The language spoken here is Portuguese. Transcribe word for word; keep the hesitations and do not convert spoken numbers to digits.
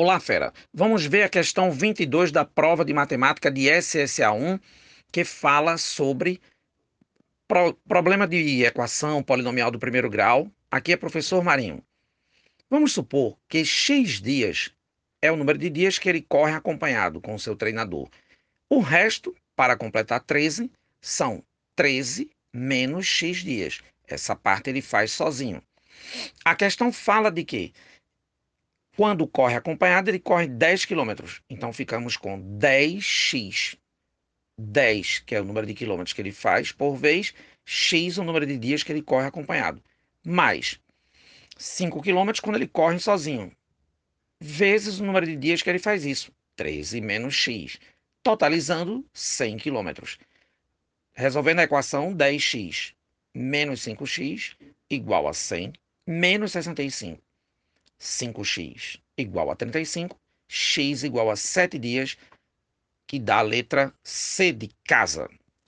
Olá, fera! Vamos ver a questão vinte e dois da prova de matemática de S S A um, que fala sobre pro problema de equação polinomial do primeiro grau. Aqui é professor Marinho. Vamos supor que X dias é o número de dias que ele corre acompanhado com o seu treinador. O resto, para completar treze, são treze menos X dias. Essa parte ele faz sozinho. A questão fala de que quando corre acompanhado, ele corre dez quilômetros. Então, ficamos com dez x. dez, que é o número de quilômetros que ele faz por vez, x, o número de dias que ele corre acompanhado. Mais cinco quilômetros quando ele corre sozinho. Vezes o número de dias que ele faz isso. treze menos x. Totalizando cem quilômetros. Resolvendo a equação, dez x menos cinco x igual a cem menos sessenta e cinco. cinco x igual a trinta e cinco, x igual a sete dias, que dá a letra C de casa.